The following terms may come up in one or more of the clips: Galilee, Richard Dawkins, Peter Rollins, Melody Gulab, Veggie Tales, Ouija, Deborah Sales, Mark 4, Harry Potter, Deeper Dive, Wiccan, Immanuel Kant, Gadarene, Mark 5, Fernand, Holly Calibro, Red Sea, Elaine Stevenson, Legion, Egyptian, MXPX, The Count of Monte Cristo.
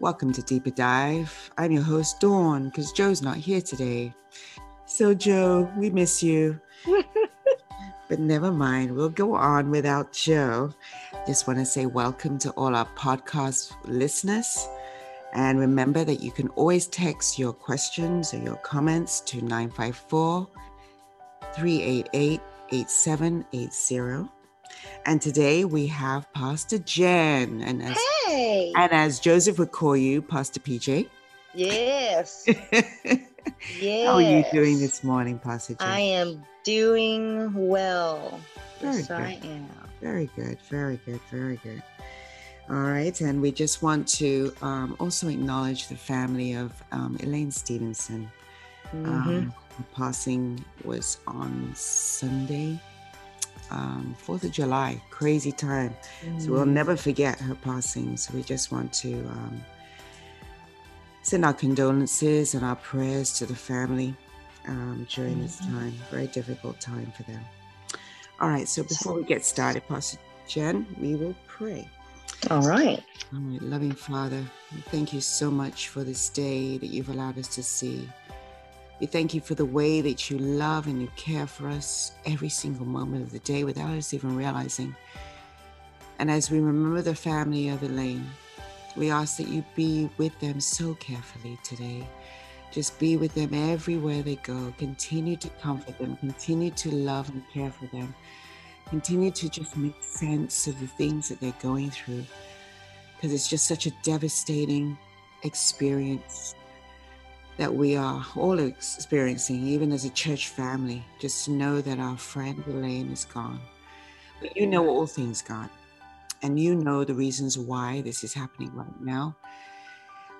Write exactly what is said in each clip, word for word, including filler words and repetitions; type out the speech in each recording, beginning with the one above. Welcome to Deeper Dive. I'm your host, Dawn, because Joe's not here today. So, Joe, we miss you. But never mind, we'll go on without Joe. Just want to say welcome to all our podcast listeners. And remember that you can always text your questions or your comments to nine five four, three eight eight, eight seven eight zero. And today we have Pastor Jen. And as, hey! And as Joseph would call you, Pastor P J. Yes. Yes. How are you doing this morning, Pastor Jen? I am doing well. Very yes, good. I am. Very good, very good, very good. All right. And we just want to um, also acknowledge the family of um, Elaine Stevenson. Mm-hmm. Um, her passing was on Sunday, um, fourth of July. Crazy time. Mm-hmm. So we'll never forget her passing. So we just want to um, send our condolences and our prayers to the family um, during mm-hmm. this time. Very difficult time for them. All right. So before we get started, Pastor Jen, we will pray. All right. All right, loving Father, we thank you so much for this day that you've allowed us to see. We thank you for the way that you love and you care for us every single moment of the day without us even realizing. And as we remember the family of Elaine, we ask that you be with them so carefully today. Just be with them everywhere they go. Continue to comfort them. Continue to love and care for them. Continue to just make sense of the things that they're going through, because it's just such a devastating experience that we are all experiencing, even as a church family. Just to know that our friend Elaine is gone. But you know all things, God, and you know the reasons why this is happening right now.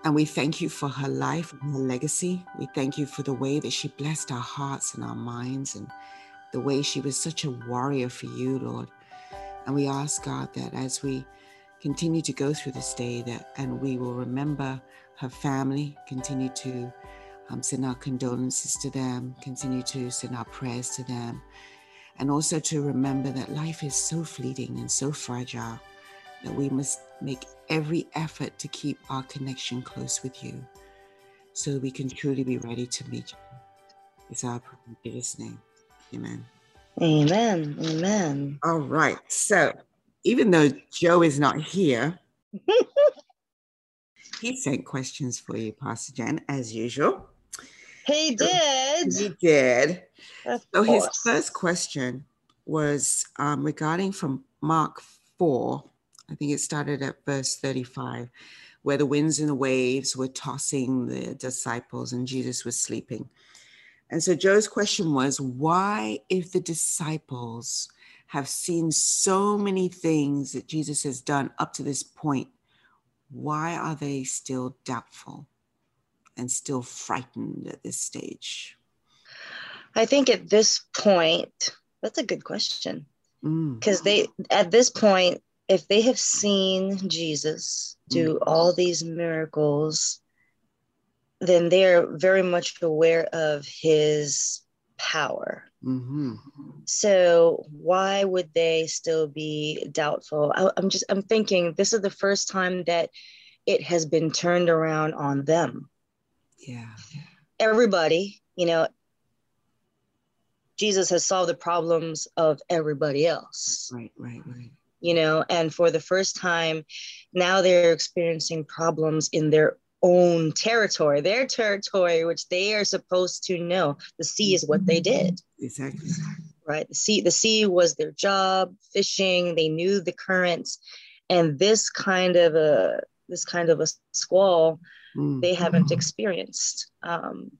And we thank you for her life and her legacy. We thank you for the way that she blessed our hearts and our minds, and the way she was such a warrior for you, Lord. And we ask, God, that as we continue to go through this day, that and we will remember her family, continue to um, send our condolences to them, continue to send our prayers to them, and also to remember that life is so fleeting and so fragile that we must make every effort to keep our connection close with you so we can truly be ready to meet you. It's our biggest name. Amen. Amen. Amen. All right. So even though Joe is not here, he sent questions for you, Pastor Jen, as usual. He did. He did. Of so course. His first question was um, regarding from Mark four. I think it started at verse thirty-five, where the winds and the waves were tossing the disciples and Jesus was sleeping. And so Joe's question was, why, if the disciples have seen so many things that Jesus has done up to this point, why are they still doubtful and still frightened at this stage? I think at this point, that's a good question. Because mm. they, at this point, if they have seen Jesus do mm. all these miracles, then they're very much aware of his power. Mm-hmm. So why would they still be doubtful? I, I'm just, I'm thinking this is the first time that it has been turned around on them. Yeah. Everybody, you know, Jesus has solved the problems of everybody else. Right, right, right. You know, and for the first time, now they're experiencing problems in their own territory, their territory, which they are supposed to know. The sea is what they did. Exactly. Right. The sea, the sea was their job, fishing. They knew the currents, and this kind of a this kind of a squall, mm. they haven't experienced um,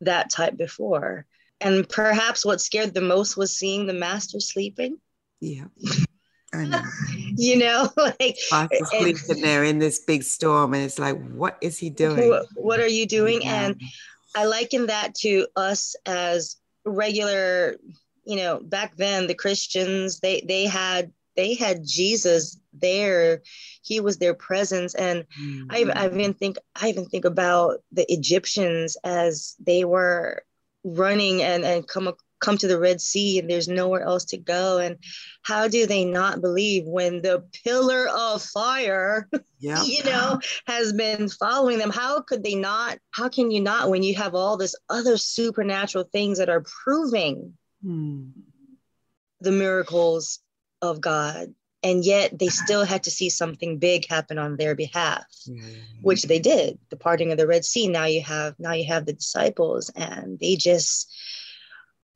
that type before. And perhaps what scared them most was seeing the master sleeping. Yeah. I know. You know, like asleep and they're in this big storm, and it's like, what is he doing? What, what are you doing? Yeah. And I liken that to us as regular, you know, back then the Christians, they they had they had Jesus there. He was their presence. And mm. I I even think I even think about the Egyptians as they were running and, and come come to the Red Sea and there's nowhere else to go. And how do they not believe when the pillar of fire, yeah. you know, has been following them? How could they not? How can you not when you have all this other supernatural things that are proving hmm. the miracles of God? And yet they still had to see something big happen on their behalf, mm. which they did. The parting of the Red Sea. Now you have now you have the disciples, and they just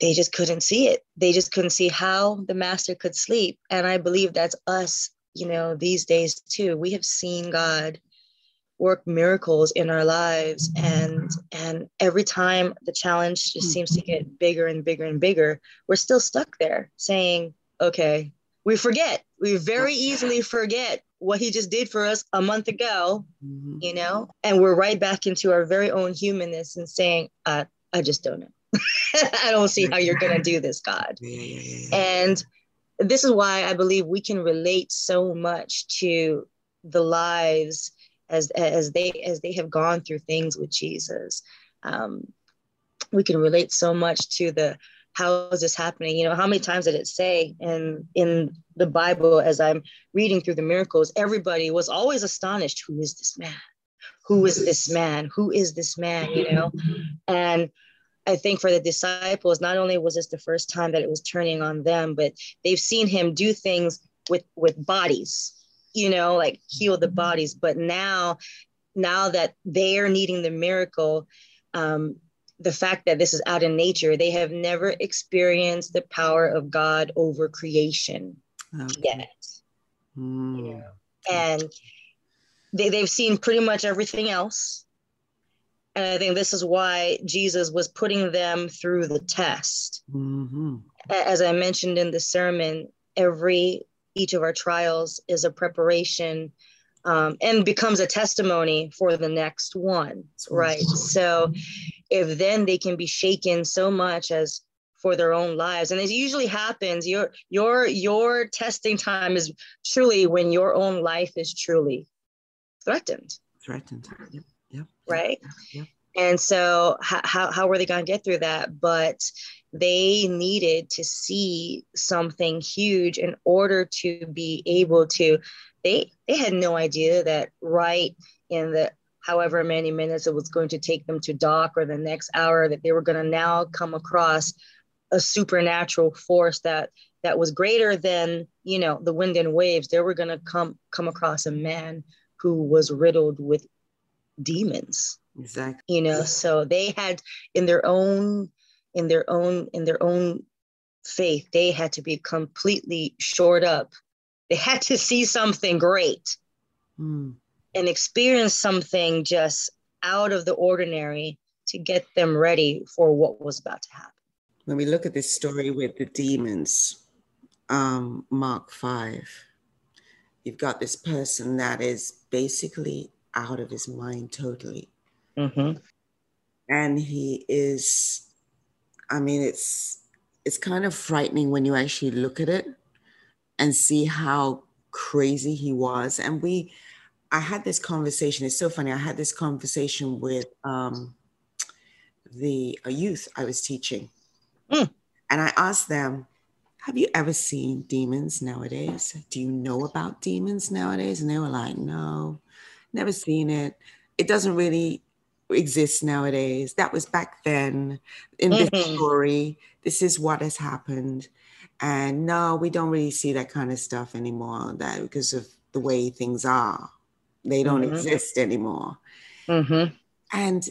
they just couldn't see it. They just couldn't see how the master could sleep. And I believe that's us, you know, these days too. We have seen God work miracles in our lives, and and every time the challenge just seems to get bigger and bigger and bigger, we're still stuck there saying, okay. We forget, we very easily forget what he just did for us a month ago, mm-hmm. you know, and we're right back into our very own humanness and saying, I, I just don't know. I don't see how you're going to do this, God. Yeah. And this is why I believe we can relate so much to the lives as, as they, as they have gone through things with Jesus. Um, we can relate so much to the, how is this happening? You know, how many times did it say in, in the Bible, as I'm reading through the miracles, everybody was always astonished. Who is this man? Who is this man? Who is this man? You know? And I think for the disciples, not only was this the first time that it was turning on them, but they've seen him do things with, with bodies, you know, like heal the bodies. But now, now that they're needing the miracle, um, the fact that this is out in nature, they have never experienced the power of God over creation okay. yet. Mm. You know? And they, they've seen pretty much everything else. And I think this is why Jesus was putting them through the test. Mm-hmm. As I mentioned in the sermon, every, each of our trials is a preparation Um, and becomes a testimony for the next one, right? So if then they can be shaken so much as for their own lives, and it usually happens, your your your testing time is truly when your own life is truly threatened. Threatened, yep, yep. Right? Yep. And so how, how were they going to get through that? But they needed to see something huge in order to be able to. They they had no idea that right in the however many minutes it was going to take them to dock or the next hour that they were going to now come across a supernatural force that that was greater than, you know, the wind and waves. They were going to come come across a man who was riddled with demons. Exactly. You know, so they had in their own in their own in their own faith, they had to be completely shored up. They had to see something great mm. and experience something just out of the ordinary to get them ready for what was about to happen. When we look at this story with the demons, um, Mark five, you've got this person that is basically out of his mind totally. Mm-hmm. And he is, I mean, it's it's kind of frightening when you actually look at it and see how crazy he was. And we, I had this conversation, it's so funny, I had this conversation with um, the a youth I was teaching. Mm. And I asked them, have you ever seen demons nowadays? Do you know about demons nowadays? And they were like, no, never seen it. It doesn't really exist nowadays. That was back then in this mm-hmm. story. This is what has happened. And no, we don't really see that kind of stuff anymore that because of the way things are. They don't mm-hmm. exist anymore. Mm-hmm. And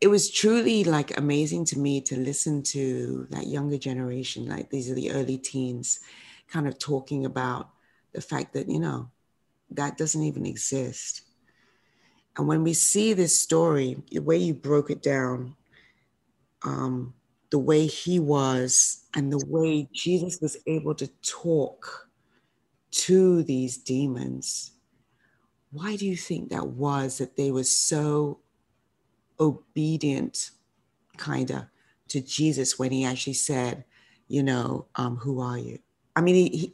it was truly like amazing to me to listen to that younger generation, like these are the early teens, kind of talking about the fact that, you know, that doesn't even exist. And when we see this story, the way you broke it down, um, the way he was and the way Jesus was able to talk to these demons. Why do you think that was, that they were so obedient, kind of, to Jesus when he actually said, you know, um, who are you? I mean, he, he,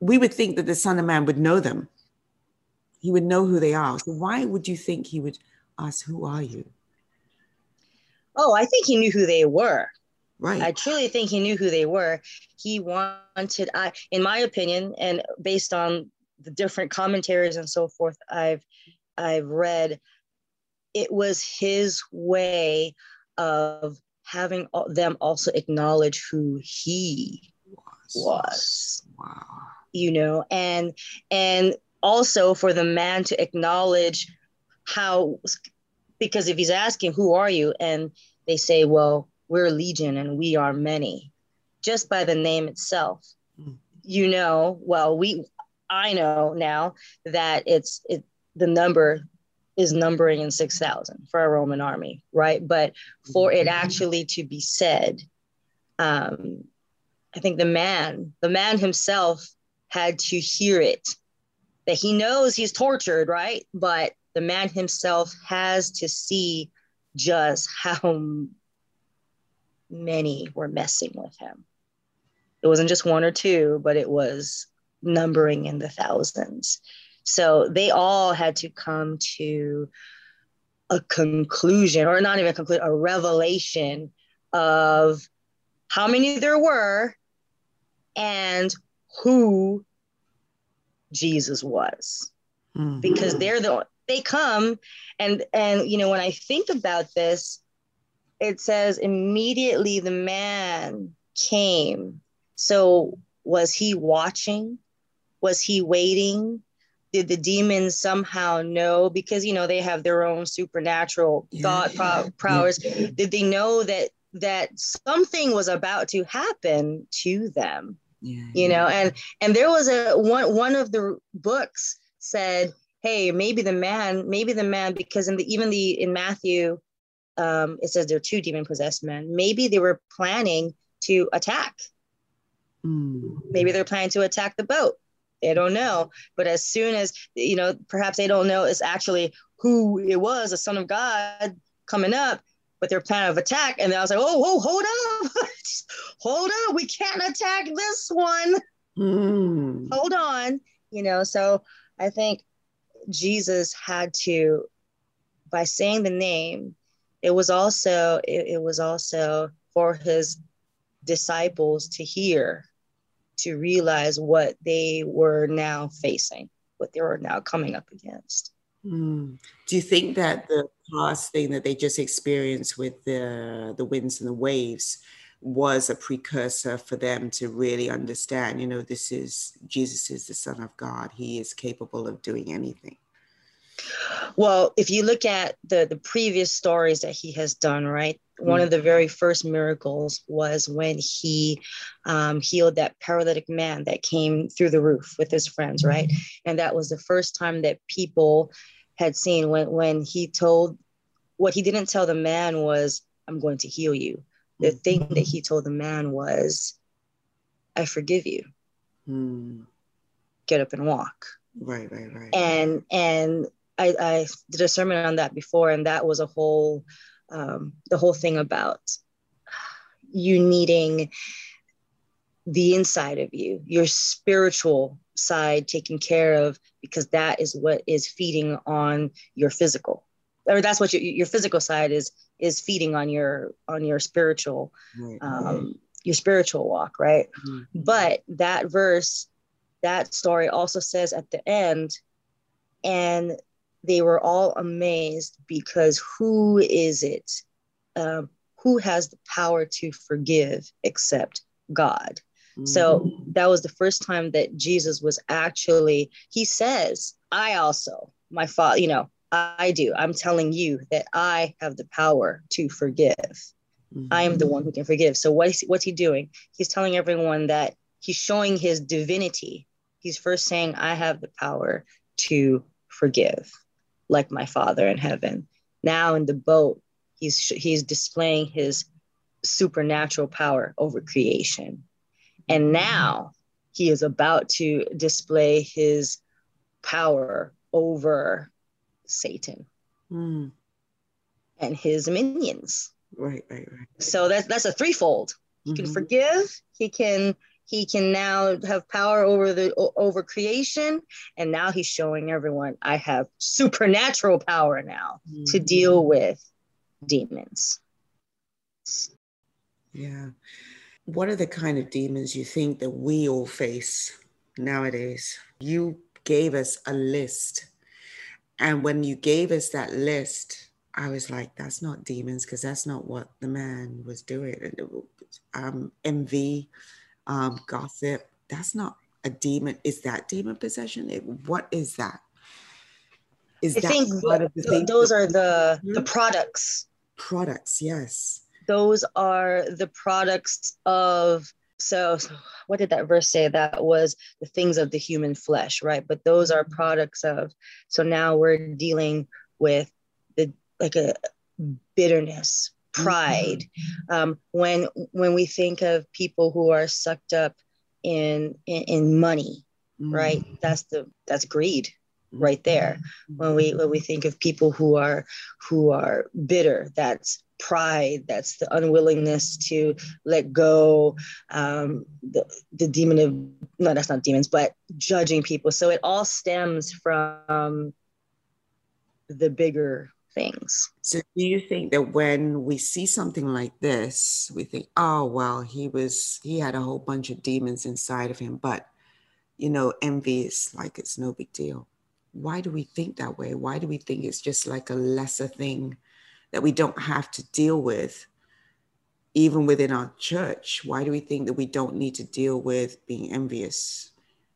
we would think that the Son of Man would know them. He would know who they are. So why would you think he would ask, who are you? Oh, I think he knew who they were. Right. I truly think he knew who they were. He wanted, I, in my opinion, and based on the different commentaries and so forth I've I've read, it was his way of having them also acknowledge who he was. Wow. You know, and and also for the man to acknowledge how, because if he's asking, who are you? And they say, well, we're Legion and we are many, just by the name itself. Mm. You know, well, we, I know now that it's, it, the number is numbering in six thousand for a Roman army, right? But for it actually to be said, um, I think the man, the man himself had to hear it, that he knows he's tortured, right? But the man himself has to see just how many were messing with him. It wasn't just one or two, but it was numbering in the thousands. So they all had to come to a conclusion, or not even a conclusion, a revelation of how many there were and who Jesus was. Mm-hmm. Because they're the, they come and, and, you know, when I think about this, it says immediately the man came. So was he watching? Was he waiting? Did the demons somehow know? Because, you know, they have their own supernatural yeah, thought yeah, pow- powers. Yeah. Did they know that that something was about to happen to them? Yeah, you yeah. know, and and there was a one one of the books said, hey, maybe the man, maybe the man, because in the even the in Matthew. Um, it says there are two demon-possessed men. Maybe they were planning to attack. Mm. Maybe they're planning to attack the boat. They don't know. But as soon as, you know, perhaps they don't know it's actually who it was, the Son of God coming up, but they're planning of attack. And then I was like, oh, whoa, hold up. Hold up. We can't attack this one. Mm. Hold on. You know, so I think Jesus had to, by saying the name, It was also it, it was also for his disciples to hear, to realize what they were now facing, what they were now coming up against. Mm. Do you think that the past thing that they just experienced with the the winds and the waves was a precursor for them to really understand, you know, this is Jesus is the Son of God. He is capable of doing anything. Well, if you look at the, the previous stories that he has done, right? One mm. of the very first miracles was when he um, healed that paralytic man that came through the roof with his friends, right? Mm. And that was the first time that people had seen when, when he told, what he didn't tell the man was, I'm going to heal you. The mm. thing that he told the man was, I forgive you. Mm. Get up and walk. Right, right, right. And, and, I, I did a sermon on that before, and that was a whole, um, the whole thing about you needing the inside of you, your spiritual side taken care of, because that is what is feeding on your physical, or that's what your, your physical side is, is feeding on your, on your spiritual, mm-hmm. um, your spiritual walk. Right. Mm-hmm. But that verse, that story also says at the end, and they were all amazed because who is it? Um, who has the power to forgive except God? Mm-hmm. So that was the first time that Jesus was actually, he says, I also, my father, you know, I do. I'm telling you that I have the power to forgive. Mm-hmm. I am the one who can forgive. So what is, what's he doing? He's telling everyone that he's showing his divinity. He's first saying, I have the power to forgive, like my Father in heaven. Now in the boat, he's he's displaying his supernatural power over creation. And now he is about to display his power over Satan mm. and his minions. Right, right, right. So that's that's a threefold. He mm-hmm. can forgive, he can He can now have power over the over creation, and now he's showing everyone I have supernatural power now mm-hmm. to deal with demons. Yeah. What are the kind of demons you think that we all face nowadays? You gave us a list. And when you gave us that list, I was like, that's not demons, because that's not what the man was doing. Um, envy, um, gossip, that's not a demon. Is that demon possession? It, what is that? Is I that think part of the th- thing? Those are the, mm-hmm. the products. Products, yes. Those are the products of, so, so what did that verse say? That was the things of the human flesh, right? But those are products of, so now we're dealing with the like a bitterness, pride. Mm-hmm. Um, when when we think of people who are sucked up in in, in money, mm-hmm. right? That's the that's greed. Right there. When we when we think of people who are who are bitter, that's pride, that's the unwillingness to let go, um, the, the demon of, no, that's not demons, but judging people. So it all stems from the bigger things. So do you think that when we see something like this, we think, oh, well, he was, he had a whole bunch of demons inside of him, but, you know, envy is like, it's no big deal. Why do we think that way? Why do we think it's just like a lesser thing that we don't have to deal with, even within our church? Why do we think that we don't need to deal with being envious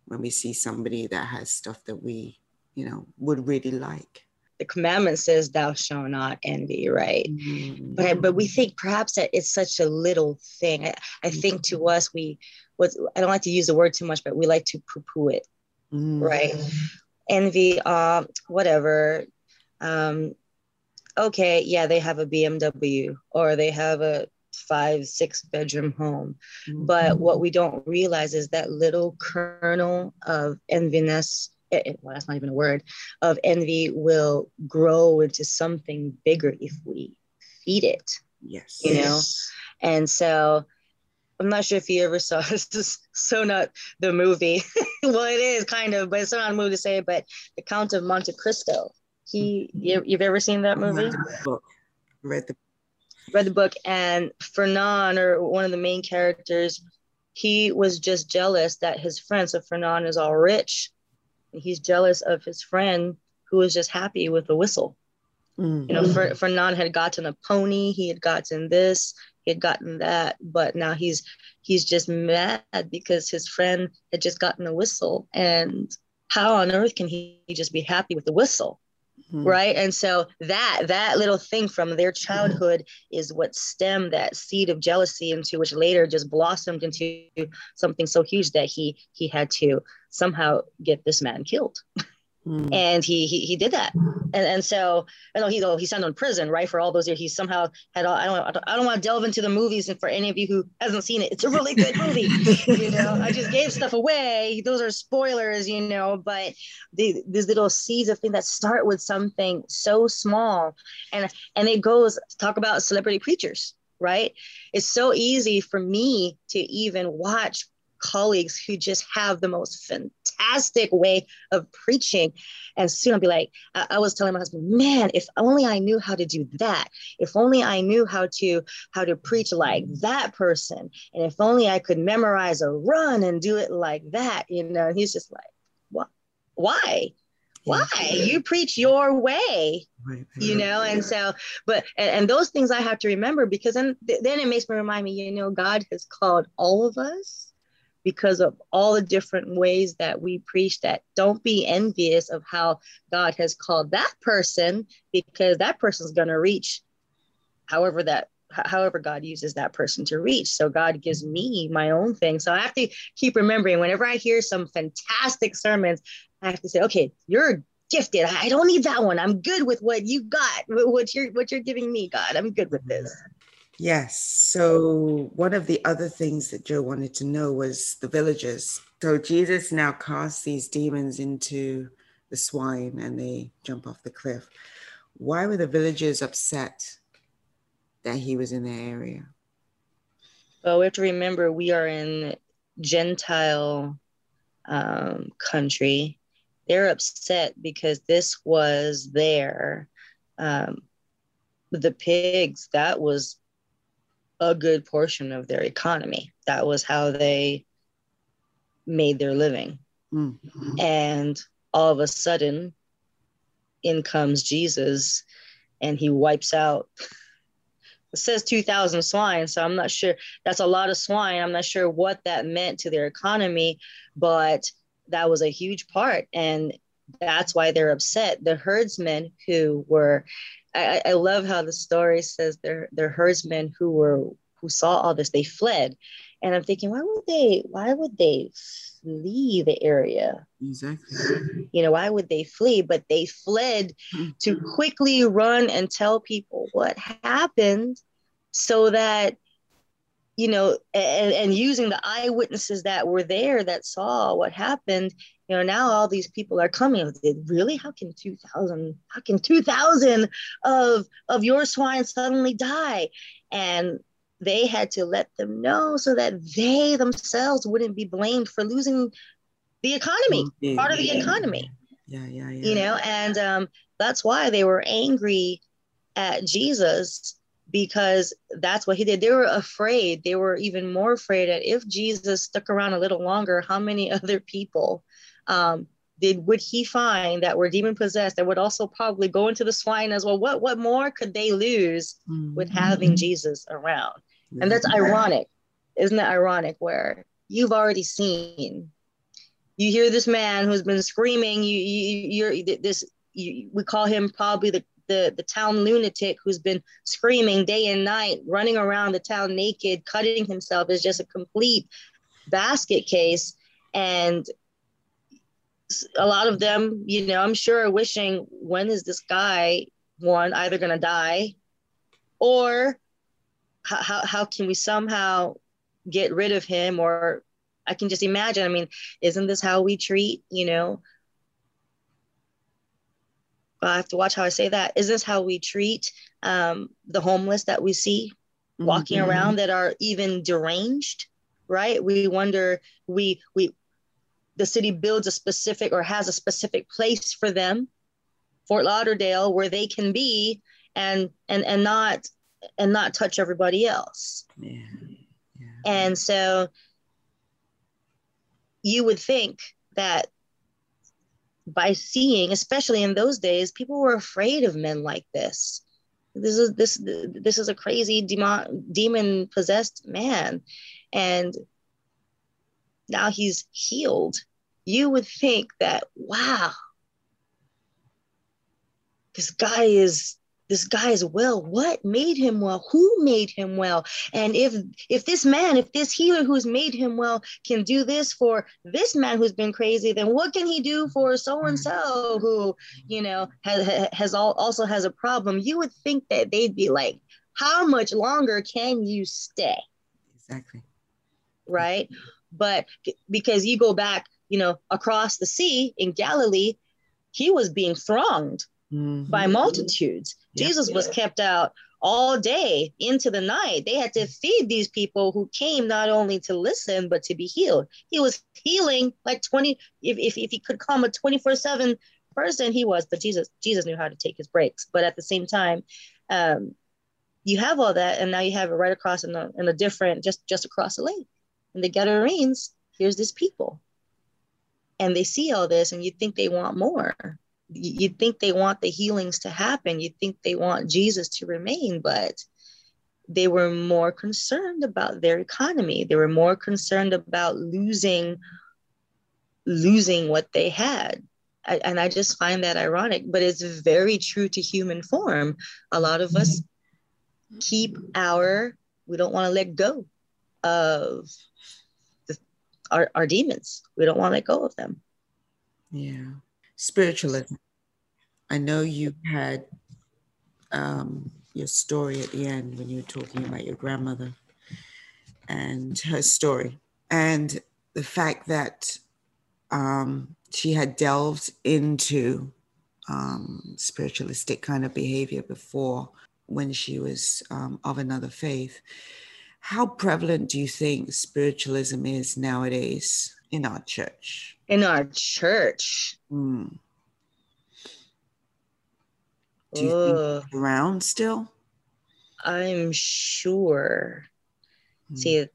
when we see somebody that has stuff that we, you know, would really like? The commandment says, thou shalt not envy, right? Mm-hmm. But but we think perhaps that it's such a little thing. I, I think to us, we, what, I don't like to use the word too much, but we like to poo-poo it, mm-hmm. right? Envy, uh, whatever. Um, okay, yeah, they have a B M W or they have a five, six bedroom home. Mm-hmm. But what we don't realize is that little kernel of enviness, well, that's not even a word, of envy will grow into something bigger if we feed it. Yes. You know? And so I'm not sure if you ever saw, this is so not the movie. Well, it is kind of, but it's not a movie to say, but The Count of Monte Cristo. He, you, you've ever seen that movie? Read the book. Read the, Read the book. And Fernand, or one of the main characters, he was just jealous that his friend, so Fernand is all rich, and he's jealous of his friend who was just happy with a whistle. Mm-hmm. You know, Fer, Fernand had gotten a pony, he had gotten this, he had gotten that, but now he's he's just mad because his friend had just gotten a whistle, and how on earth can he just be happy with the whistle, mm-hmm. right? And so that that little thing from their childhood mm-hmm. is what stemmed that seed of jealousy into, which later just blossomed into something so huge that he he had to somehow get this man killed. Mm. And he, he he did that, and and so I know he though he's sent on prison, right, for all those years. He somehow had all, I don't I don't, I don't want to delve into the movies, and for any of you who hasn't seen it, it's a really good movie. You know, I just gave stuff away. Those are spoilers, you know. But the, these little seeds of things that start with something so small, and and it goes, talk about celebrity preachers, right? It's so easy for me to even watch colleagues who just have the most fantastic way of preaching, and soon I'll be like, I, I was telling my husband, man, if only I knew how to do that, if only I knew how to how to preach like that person, and if only I could memorize a run and do it like that, you know. And he's just like, what, why why you preach your way, you know? And so, but and, and those things I have to remember, because then then it makes me remind me, you know, God has called all of us because of all the different ways that we preach that. Don't be envious of how God has called that person, because that person's going to reach however that, however God uses that person to reach. So God gives me my own thing. So I have to keep remembering, whenever I hear some fantastic sermons, I have to say, okay, you're gifted. I don't need that one. I'm good with what you got, what you're, what you're giving me, God. I'm good with this. Yes. So one of the other things that Joe wanted to know was the villagers. So Jesus now casts these demons into the swine and they jump off the cliff. Why were the villagers upset that he was in their area? Well, we have to remember we are in Gentile um, country. They're upset because this was their, um, the pigs, that was a good portion of their economy. That was how they made their living. Mm-hmm. And all of a sudden, in comes Jesus, and he wipes out, it says two thousand swine, so I'm not sure, that's a lot of swine. I'm not sure what that meant to their economy, but that was a huge part, and that's why they're upset. The herdsmen who were, I, I love how the story says they're, they're herdsmen who were, who saw all this, they fled. And I'm thinking, why would they, why would they flee the area? Exactly. You know, why would they flee? But they fled to quickly run and tell people what happened, so that, you know, and, and using the eyewitnesses that were there that saw what happened, you know, now all these people are coming. Really? How can two thousand, how can two thousand of, of your swine suddenly die? And they had to let them know so that they themselves wouldn't be blamed for losing the economy, yeah, part of the yeah. economy. Yeah, yeah, yeah. You know, and um, that's why they were angry at Jesus, because that's what he did. They were afraid. They were even more afraid that if Jesus stuck around a little longer, how many other people um, did would he find that were demon possessed that would also probably go into the swine as well? What what more could they lose mm-hmm. with having Jesus around? Yeah. And that's ironic. Isn't that ironic, where you've already seen, you hear this man who's been screaming, you, you, you're this, you, we call him probably the, The, the town lunatic who's been screaming day and night, running around the town naked, cutting himself, is just a complete basket case. And a lot of them, you know, I'm sure are wishing, when is this guy, one, either going to die, or how, how, how can we somehow get rid of him? Or I can just imagine, I mean, isn't this how we treat, you know, I have to watch how I say that. Is this how we treat um, the homeless that we see walking mm-hmm. around, that are even deranged, right? We wonder, we, we, the city builds a specific, or has a specific place for them, Fort Lauderdale, where they can be and, and, and not, and not touch everybody else. Yeah. Yeah. And so you would think that, by seeing, especially in those days, people were afraid of men like this. This is this this is a crazy demon demon possessed man, and now he's healed. You would think that, wow, this guy is this guy is well. What made him well? Who made him well? And if if this man, if this healer who's made him well can do this for this man who's been crazy, then what can he do for so-and-so who, you know, has, has all, also has a problem? You would think that they'd be like, how much longer can you stay? Exactly. Right? But because you go back, you know, across the sea in Galilee, he was being thronged mm-hmm. by multitudes. Yeah. Jesus was kept out all day into the night. They had to feed these people who came not only to listen, but to be healed. He was healing like twenty, if, if, if he could calm a twenty-four seven person, he was, but Jesus, Jesus knew how to take his breaks. But at the same time, um, you have all that, and now you have it right across in a, in a different, just, just across the lake. And the Gadarenes, here's this people. And they see all this, and you think they want more. You'd think they want the healings to happen. You'd think they want Jesus to remain, but they were more concerned about their economy. They were more concerned about losing, losing what they had. I, and I just find that ironic, but it's very true to human form. A lot of us keep our, we don't want to let go of the, our, our demons. We don't want to let go of them. Yeah. Spiritualism. I know you had um, your story at the end when you were talking about your grandmother and her story, and the fact that um, she had delved into um, spiritualistic kind of behavior before when she was um, of another faith. How prevalent do you think spiritualism is nowadays? In our church. In our church. Mm. Do you Ugh. think it's around still? I'm sure. Mm. See,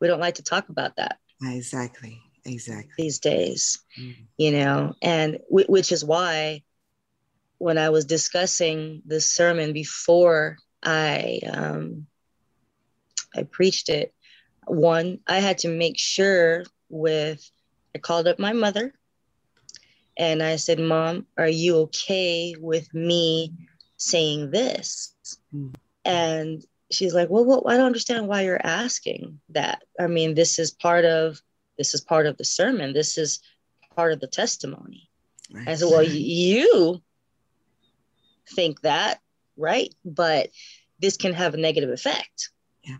we don't like to talk about that. Exactly. Exactly. These days, mm. you know, and w- which is why when I was discussing this sermon before I, um, I preached it, one, I had to make sure with, I called up my mother and I said, Mom, are you okay with me saying this? Mm. And she's like, well, well, I don't understand why you're asking that. I mean, this is part of, this is part of the sermon. This is part of the testimony. Right. I said, well, you think that, right? But this can have a negative effect. Yeah.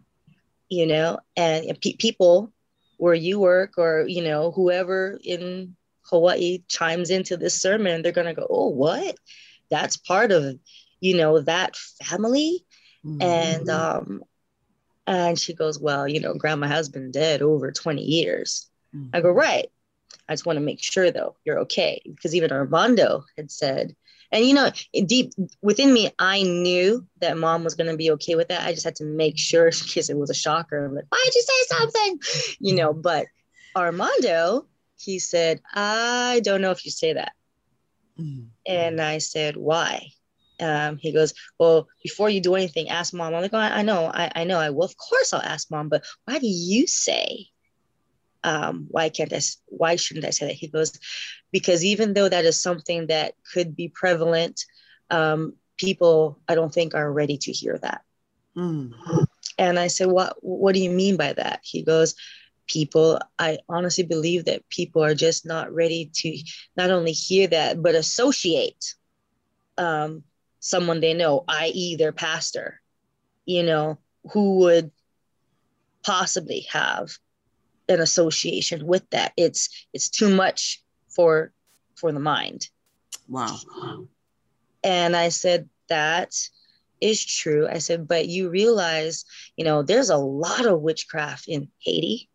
You know, and pe- people where you work or, you know, whoever in Hawaii chimes into this sermon, they're going to go, oh, what? That's part of, you know, that family. Mm-hmm. And, um, and she goes, well, you know, grandma has been dead over twenty years. Mm-hmm. I go, right. I just want to make sure though, you're okay. Because even Armando had said, and you know, deep within me, I knew that Mom was going to be okay with that. I just had to make sure in case it was a shocker. I'm like, why'd you say something? You know, but Armando, he said, I don't know if you say that. Mm-hmm. And I said, why? Um, he goes, well, before you do anything, ask Mom. I'm like, oh, I, I know, I, I know. I will, of course, I'll ask Mom. But why do you say? Um, why can't I? Why shouldn't I say that? He goes, because even though that is something that could be prevalent, um, people I don't think are ready to hear that. Mm. And I said, what? What do you mean by that? He goes, people. I honestly believe that people are just not ready to not only hear that but associate. Um, someone they know, that is their pastor, you know, who would possibly have an association with that. It's, it's too much for, for the mind. Wow. And I said, that is true. I said, but you realize, you know, there's a lot of witchcraft in Haiti.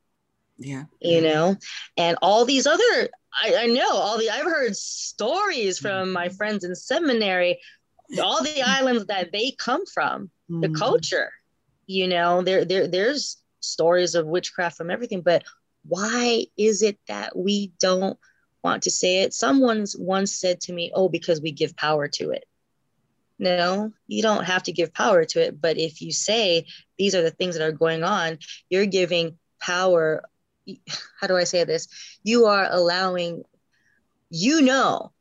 Yeah. You know, and all these other, I, I know all the, I've heard stories from my friends in seminary, all the islands that they come from, mm. the culture, you know, there, there, there's stories of witchcraft from everything, but why is it that we don't want to say it? Someone once said to me, oh, because we give power to it. No, you don't have to give power to it. But if you say, these are the things that are going on, you're giving power. How do I say this? You are allowing, you know,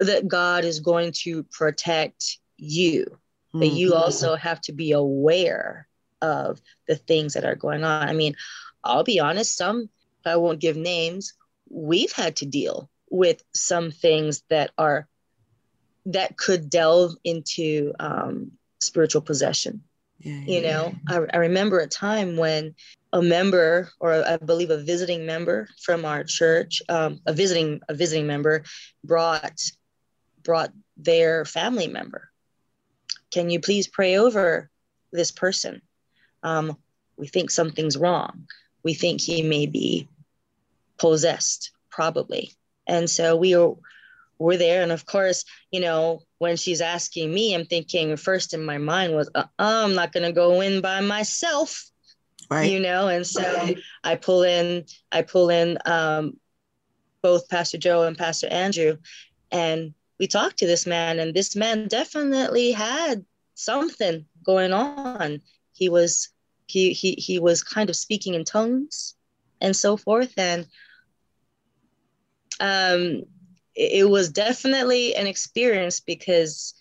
that God is going to protect you, but mm-hmm. you also have to be aware of the things that are going on. I mean, I'll be honest, some, I won't give names, we've had to deal with some things that are, that could delve into um, spiritual possession. Yeah, you yeah, know, yeah. I, I remember a time when a member, or I believe a visiting member from our church, um, a visiting, a visiting member brought, brought their family member. Can you please pray over this person? Um, we think something's wrong. We think he may be possessed, probably. And so we were, we're there. And of course, you know, when she's asking me, I'm thinking first in my mind was, uh, I'm not going to go in by myself, right. You know? And so right. I pull in, I pull in um, both Pastor Joe and Pastor Andrew, and we talked to this man, and this man definitely had something going on. He was, he, he, he was kind of speaking in tongues and so forth. And, um, it was definitely an experience because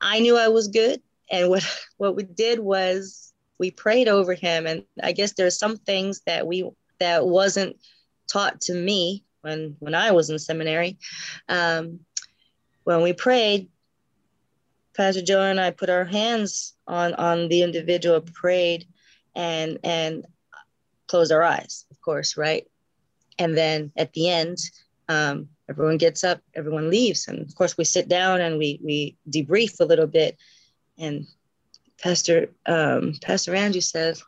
I knew I was good. And what, what we did was we prayed over him. And I guess there's some things that we, that wasn't taught to me when, when I was in seminary. Um, when we prayed, Pastor Joe and I put our hands on, on the individual, prayed and, and closed our eyes, of course. Right. And then at the end, um, everyone gets up, everyone leaves. And of course we sit down and we, we debrief a little bit. And Pastor, um, Pastor Andrew says,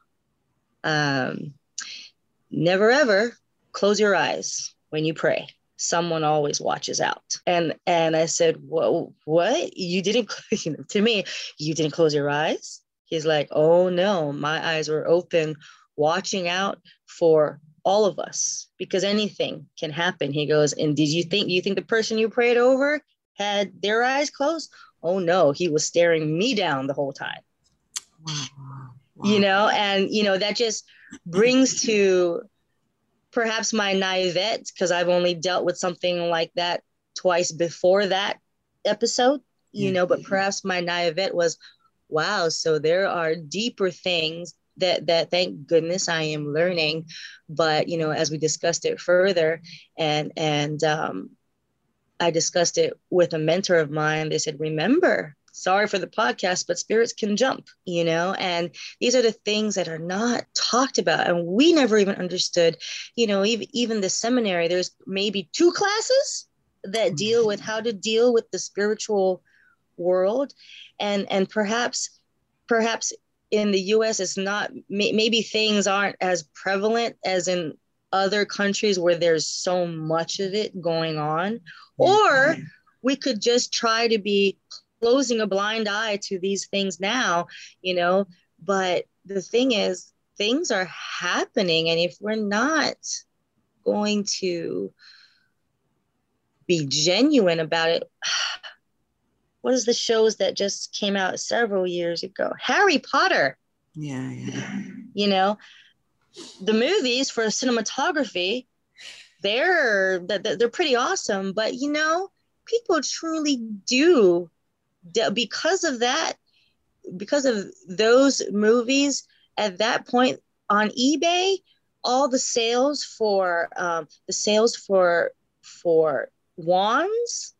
um, never, ever close your eyes when you pray. Someone always watches out. And, and I said, whoa, what? You didn't, to me, you didn't close your eyes? He's like, oh no, my eyes were open, watching out for all of us, because anything can happen. He goes, and did you think, you think the person you prayed over had their eyes closed? Oh no, he was staring me down the whole time. Wow. Wow. You know, and you know, that just brings to perhaps my naivete, because I've only dealt with something like that twice before that episode, you yeah. know, but perhaps my naivete was, wow, so there are deeper things that, that thank goodness I am learning. But, you know, as we discussed it further, and, and um, I discussed it with a mentor of mine, they said, remember, sorry for the podcast, but spirits can jump, you know, and these are the things that are not talked about. And we never even understood, you know, even, even the seminary, there's maybe two classes that deal with how to deal with the spiritual world. And, and perhaps, perhaps in the U S it's not, maybe things aren't as prevalent as in other countries where there's so much of it going on, or we could just try to be closing a blind eye to these things now, you know, but the thing is, things are happening. And if we're not going to be genuine about it, what is the shows that just came out several years ago? Harry Potter. Yeah, yeah. You know, the movies for cinematography, they're they're pretty awesome. But, you know, people truly do, because of that, because of those movies, at that point on eBay, all the sales for um, the sales for for wands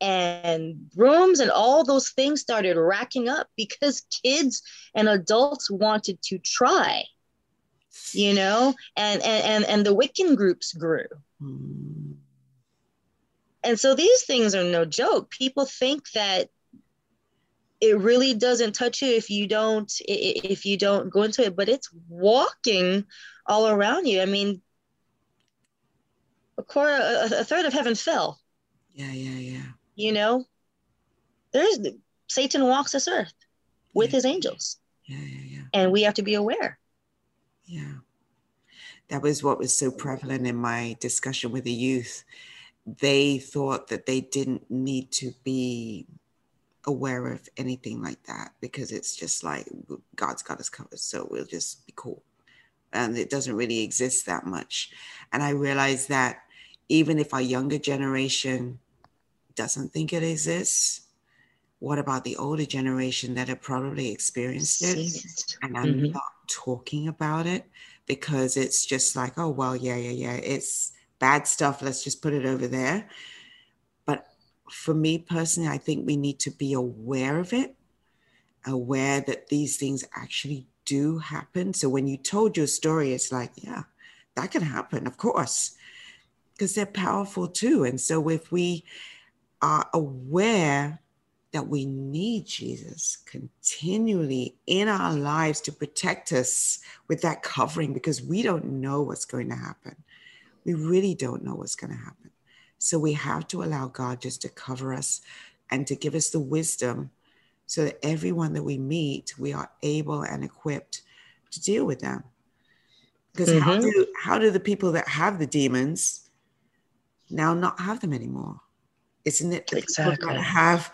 and brooms and all those things started racking up because kids and adults wanted to try, you know, and and and, and the Wiccan groups grew. Mm. And so these things are no joke. People think that it really doesn't touch you if you don't if you don't go into it, but it's walking all around you. I mean, a quarter, a third of heaven fell. Yeah, yeah, yeah. You know, there's Satan walks this earth with yeah. his angels. Yeah, yeah, yeah. And we have to be aware. Yeah. That was what was so prevalent in my discussion with the youth. They thought that they didn't need to be aware of anything like that because it's just like God's got us covered, so we'll just be cool. And it doesn't really exist that much. And I realized that even if our younger generation doesn't think it exists, what about the older generation that have probably experienced it? And I'm mm-hmm. not talking about it because it's just like, oh, well, yeah, yeah, yeah, it's bad stuff. Let's just put it over there. But for me personally, I think we need to be aware of it, aware that these things actually do happen. So when you told your story, it's like, yeah, that can happen, of course, because they're powerful too. And so if we are aware that we need Jesus continually in our lives to protect us with that covering, because we don't know what's going to happen. We really don't know what's going to happen. So we have to allow God just to cover us and to give us the wisdom so that everyone that we meet, we are able and equipped to deal with them. Because mm-hmm. how do, how do the people that have the demons now not have them anymore? Isn't it the exactly. people that have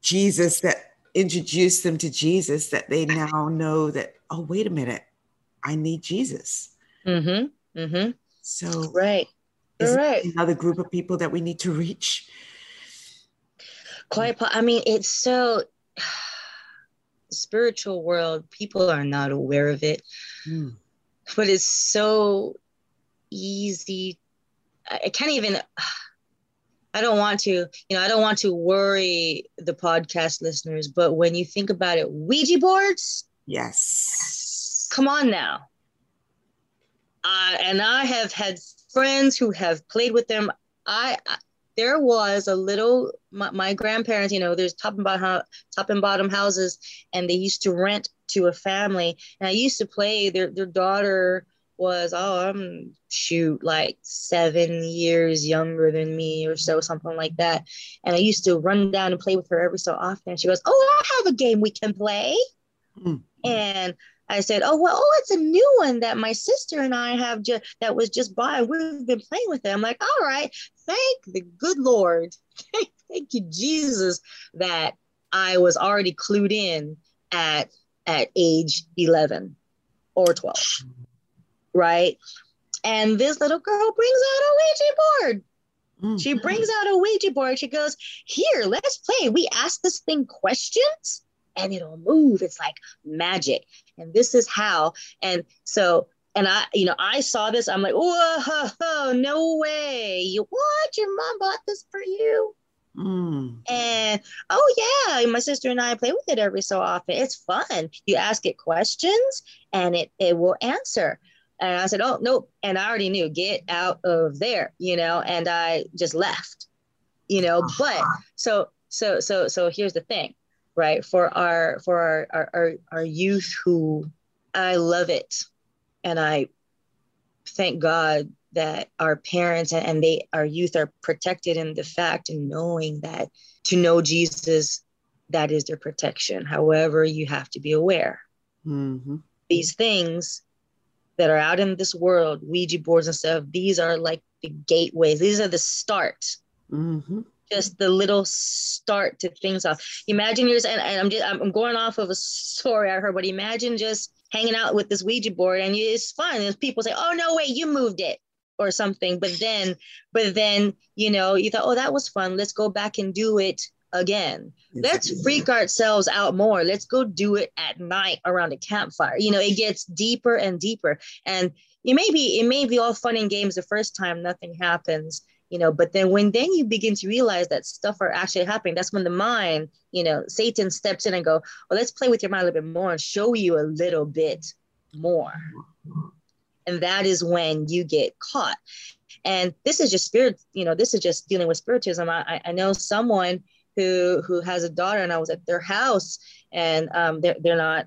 Jesus, that introduced them to Jesus, that they now know that, oh, wait a minute, I need Jesus. Mm-hmm. Mm-hmm. So right. Is right. another group of people that we need to reach? Quite, I mean, it's so... spiritual world, people are not aware of it. Mm. But it's so easy. I can't even... I don't want to, you know, I don't want to worry the podcast listeners, but when you think about it, Ouija boards. Yes. Come on now. Uh, and I have had friends who have played with them. I, I there was a little, my, my grandparents, you know, there's top and bottom, top and bottom houses, and they used to rent to a family. And I used to play their, their daughter was, oh, I'm, shoot, like seven years younger than me or so, something like that. And I used to run down and play with her every so often. And she goes, oh, I have a game we can play. Mm. And I said, oh, well, oh, it's a new one that my sister and I have just, that was just by, we've been playing with it. I'm like, all right, thank the good Lord. Thank you, Jesus, that I was already clued in at, at age eleven or twelve, right? And this little girl brings out a Ouija board. Mm. She brings out a Ouija board. She goes, here, let's play. We ask this thing questions and it'll move. It's like magic. And this is how. And so, and I, you know, I saw this. I'm like, whoa, no way. You what? Your mom bought this for you? Mm. And, oh, yeah, my sister and I play with it every so often. It's fun. You ask it questions and it, it will answer. And I said, oh, nope. And I already knew, get out of there, you know, and I just left, you know, but so, so, so, so here's the thing, right? For our, for our, our, our, our youth who, I love it. And I thank God that our parents and they, our youth are protected in the fact and knowing that to know Jesus, that is their protection. However, you have to be aware. Mm-hmm. These things that are out in this world, Ouija boards and stuff, these are like the gateways. These are the start, mm-hmm. just the little start to things off. Imagine yours, and, and I'm just, I'm going off of a story I heard, but imagine just hanging out with this Ouija board and you, it's fun. And people say, oh, no way, you moved it or something. But then, but then, you know, you thought, oh, that was fun. Let's go back and do it again. Let's freak ourselves out more. Let's go do it at night around a campfire. You know, it gets deeper and deeper. And it may be, it may be all fun and games the first time, nothing happens, you know, but then when then you begin to realize that stuff are actually happening, that's when the mind, you know, Satan steps in and go, well, let's play with your mind a little bit more and show you a little bit more. And that is when you get caught. And this is just spirit, you know, this is just dealing with spiritism. I, I know someone who who has a daughter, and I was at their house, and um, they're, they're not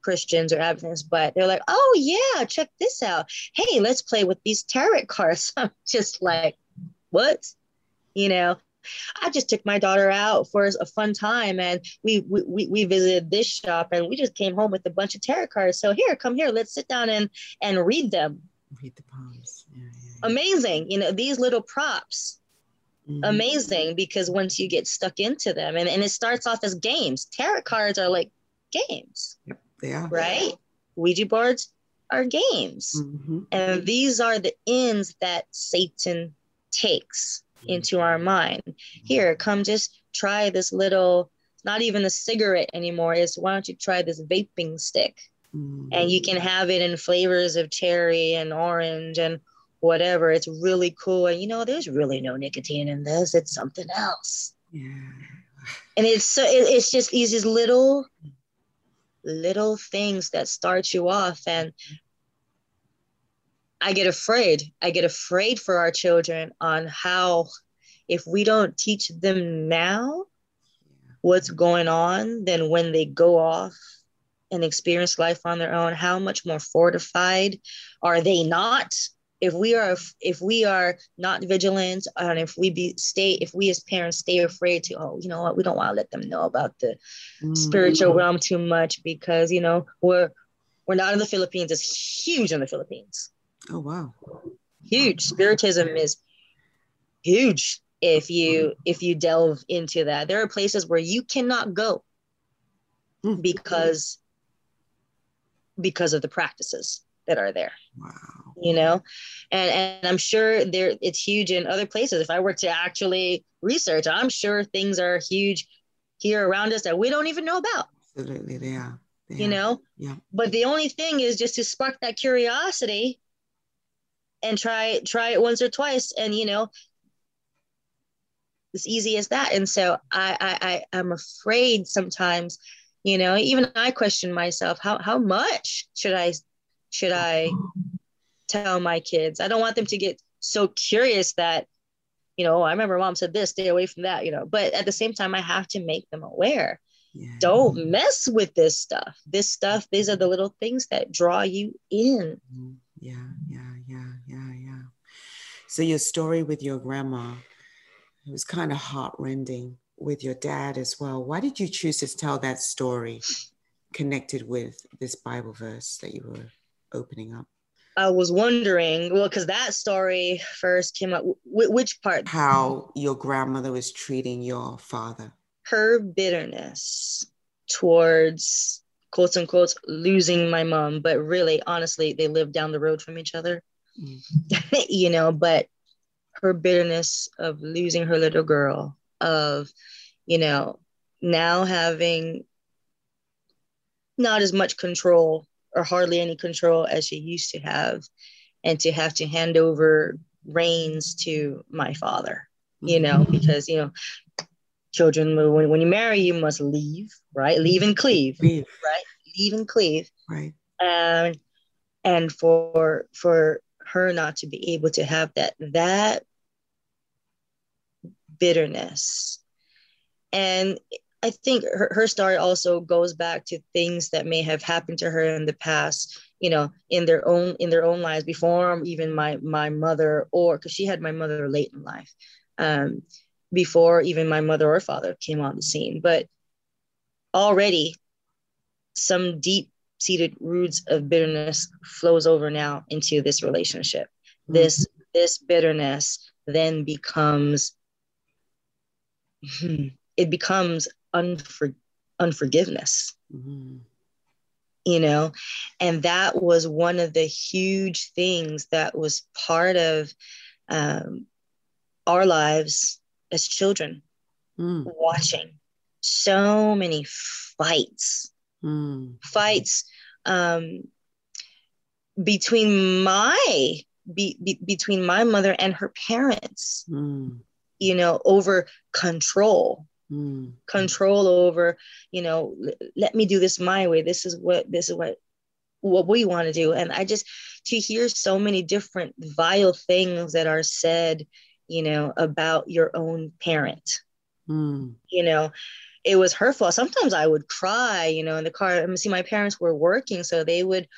Christians or Adventists, but they're like, oh yeah, check this out. Hey, let's play with these tarot cards. I'm just like, what? You know, I just took my daughter out for a fun time, and we we we visited this shop, and we just came home with a bunch of tarot cards. So here, come here, let's sit down and, and read them. Read the palms. Yeah, yeah, yeah. Amazing, you know, these little props. Mm-hmm. Amazing, because once you get stuck into them, and, and it starts off as games. Tarot cards are like games. Yep, they are. Right? Ouija boards are games. Mm-hmm. And these are the ends that Satan takes mm-hmm. into our mind. Mm-hmm. Here, come just try this little, not even a cigarette anymore. It's why don't you try this vaping stick? Mm-hmm. And you can have it in flavors of cherry and orange and whatever. It's really cool. And you know, there's really no nicotine in this. It's something else. Yeah. And it's so it, it's just these just little little things that start you off. And I get afraid. I get afraid for our children on how, if we don't teach them now what's going on, then when they go off and experience life on their own, how much more fortified are they not? If we are if we are not vigilant, and if we be stay if we as parents stay afraid to, oh, you know what, we don't want to let them know about the mm. spiritual realm too much, because you know we're we're not in the Philippines. It's huge in the Philippines. Oh wow, huge. Spiritism is huge. If you if you delve into that, there are places where you cannot go mm. because because of the practices that are there. Wow. You know, and, and I'm sure there it's huge in other places. If I were to actually research, I'm sure things are huge here around us that we don't even know about. Absolutely, they are. They you are. know, yeah. But the only thing is just to spark that curiosity and try, try it once or twice. And, you know, it's easy as that. And so I, I, I I'm afraid sometimes, you know, even I question myself, how, how much should I Should I tell my kids? I don't want them to get so curious that, you know, I remember mom said this, stay away from that, you know, but at the same time, I have to make them aware. Yeah. Don't mess with this stuff. This stuff, these are the little things that draw you in. Yeah, yeah, yeah, yeah, yeah. So your story with your grandma, it was kind of heartrending, with your dad as well. Why did you choose to tell that story? connected with this Bible verse that you were opening up? I was wondering, well, because that story first came up, w- which part? How your grandmother was treating your father. Her bitterness towards, quotes unquote, losing my mom. But really, honestly, they lived down the road from each other, mm-hmm. you know, but her bitterness of losing her little girl, of, you know, now having not as much control or hardly any control as she used to have, and to have to hand over reins to my father, you know, because, you know, children, when, when you marry, you must leave, right? Leave and cleave, leave. right? Leave and cleave. Right. Um, and for, for her not to be able to have that, that bitterness. And I think her, her story also goes back to things that may have happened to her in the past, you know, in their own, in their own lives before even my, my mother, or because she had my mother late in life, um, before even my mother or father came on the scene, but already some deep seated roots of bitterness flows over now into this relationship. Mm-hmm. This, this bitterness then becomes, it becomes Unfor- unforgiveness, mm-hmm. you know, and that was one of the huge things that was part of um, our lives as children, mm. watching so many fights, mm. fights um, between my be, be, between my mother and her parents, mm. you know, over control. Mm. Control over, you know, let me do this my way. This is what, this is what, what we want to do. And I just, to hear so many different vile things that are said, you know, about your own parent, mm. you know, it was her fault. Sometimes I would cry, you know, in the car. I mean, see, my parents were working, so they would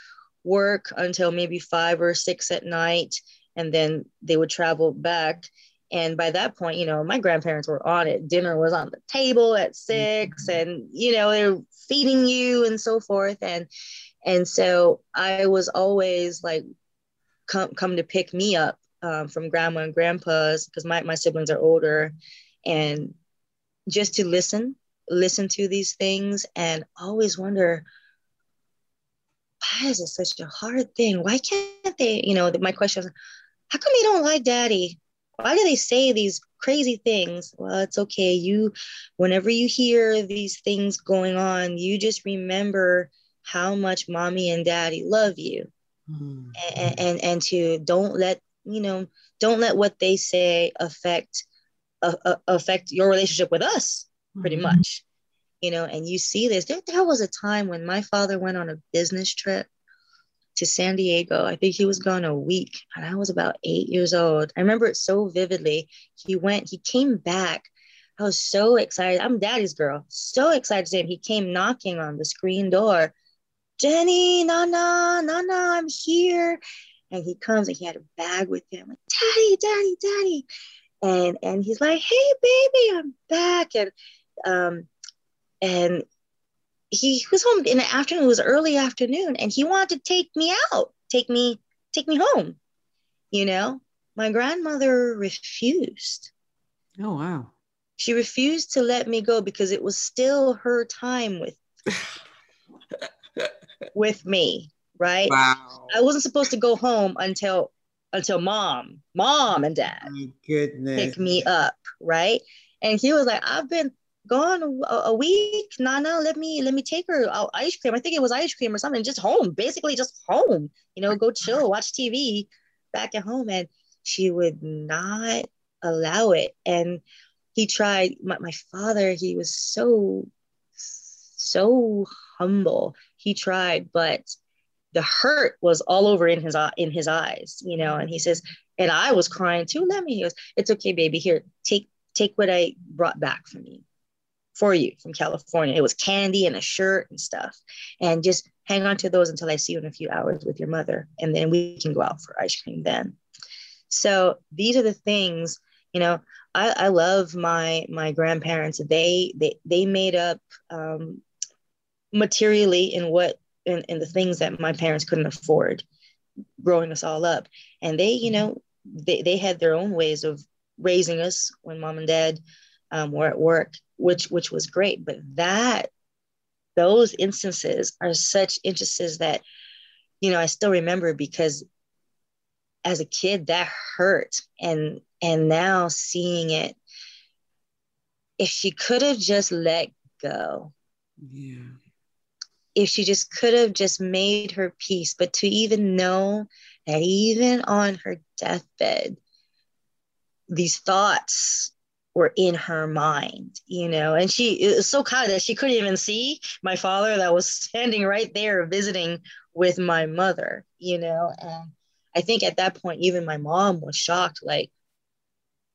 work until maybe five or six at night, and then they would travel back. And by that point, you know, my grandparents were on it. Dinner was on the table at six, and, you know, they're feeding you and so forth. And, and so I was always like, come, come to pick me up um, from grandma and grandpa's, because my, my siblings are older, and just to listen, listen to these things, and always wonder, why is it such a hard thing? Why can't they, you know, my question was, how come they don't like daddy? Why do they say these crazy things? Well, it's okay. You, whenever you hear these things going on, you just remember how much mommy and daddy love you, mm-hmm. and, and and to don't let, you know, don't let what they say affect uh, uh, affect your relationship with us, pretty mm-hmm. much, you know. And you see this. There, there was a time when my father went on a business trip to San Diego. I think he was gone a week, and I was about eight years old. I remember it so vividly. He went, he came back. I was so excited. I'm daddy's girl. So excited to see him. He came knocking on the screen door. Jenny, Nana, Nana, I'm here. And he comes, and he had a bag with him. Like, daddy, daddy, daddy. And, and he's like, hey, baby, I'm back. And, um, and, he was home in the afternoon. It was early afternoon, and he wanted to take me out, take me, take me home. You know, my grandmother refused. Oh, wow. She refused to let me go because it was still her time with, with me. Right. Wow. I wasn't supposed to go home until, until mom, mom and dad my goodness. pick me up. Right. And he was like, I've been gone a week, Nana, let me let me take her out, ice cream. I think it was ice cream or something. Just home, basically, just home. You know, go chill, watch T V, back at home. And she would not allow it. And he tried. My, my father, he was so so humble. He tried, but the hurt was all over in his in his eyes. You know, and he says, and I was crying too. Let me. He goes, it's okay, baby. Here, take take what I brought back from you. For you from California. It was candy and a shirt and stuff. And just hang on to those until I see you in a few hours with your mother. And then we can go out for ice cream then. So these are the things, you know, I, I love my, my grandparents. They, they, they made up um, materially in what in, in the things that my parents couldn't afford growing us all up. And they, you know, they, they had their own ways of raising us when mom and dad um, were at work, which which was great. But that those instances are such instances that, you know, I still remember, because as a kid that hurt. And and now seeing it, if she could have just let go, yeah. If she just could have just made her peace, but to even know that even on her deathbed, these thoughts were in her mind, you know, and she it was so kind that she couldn't even see my father that was standing right there visiting with my mother, you know. And I think at that point, even my mom was shocked, like,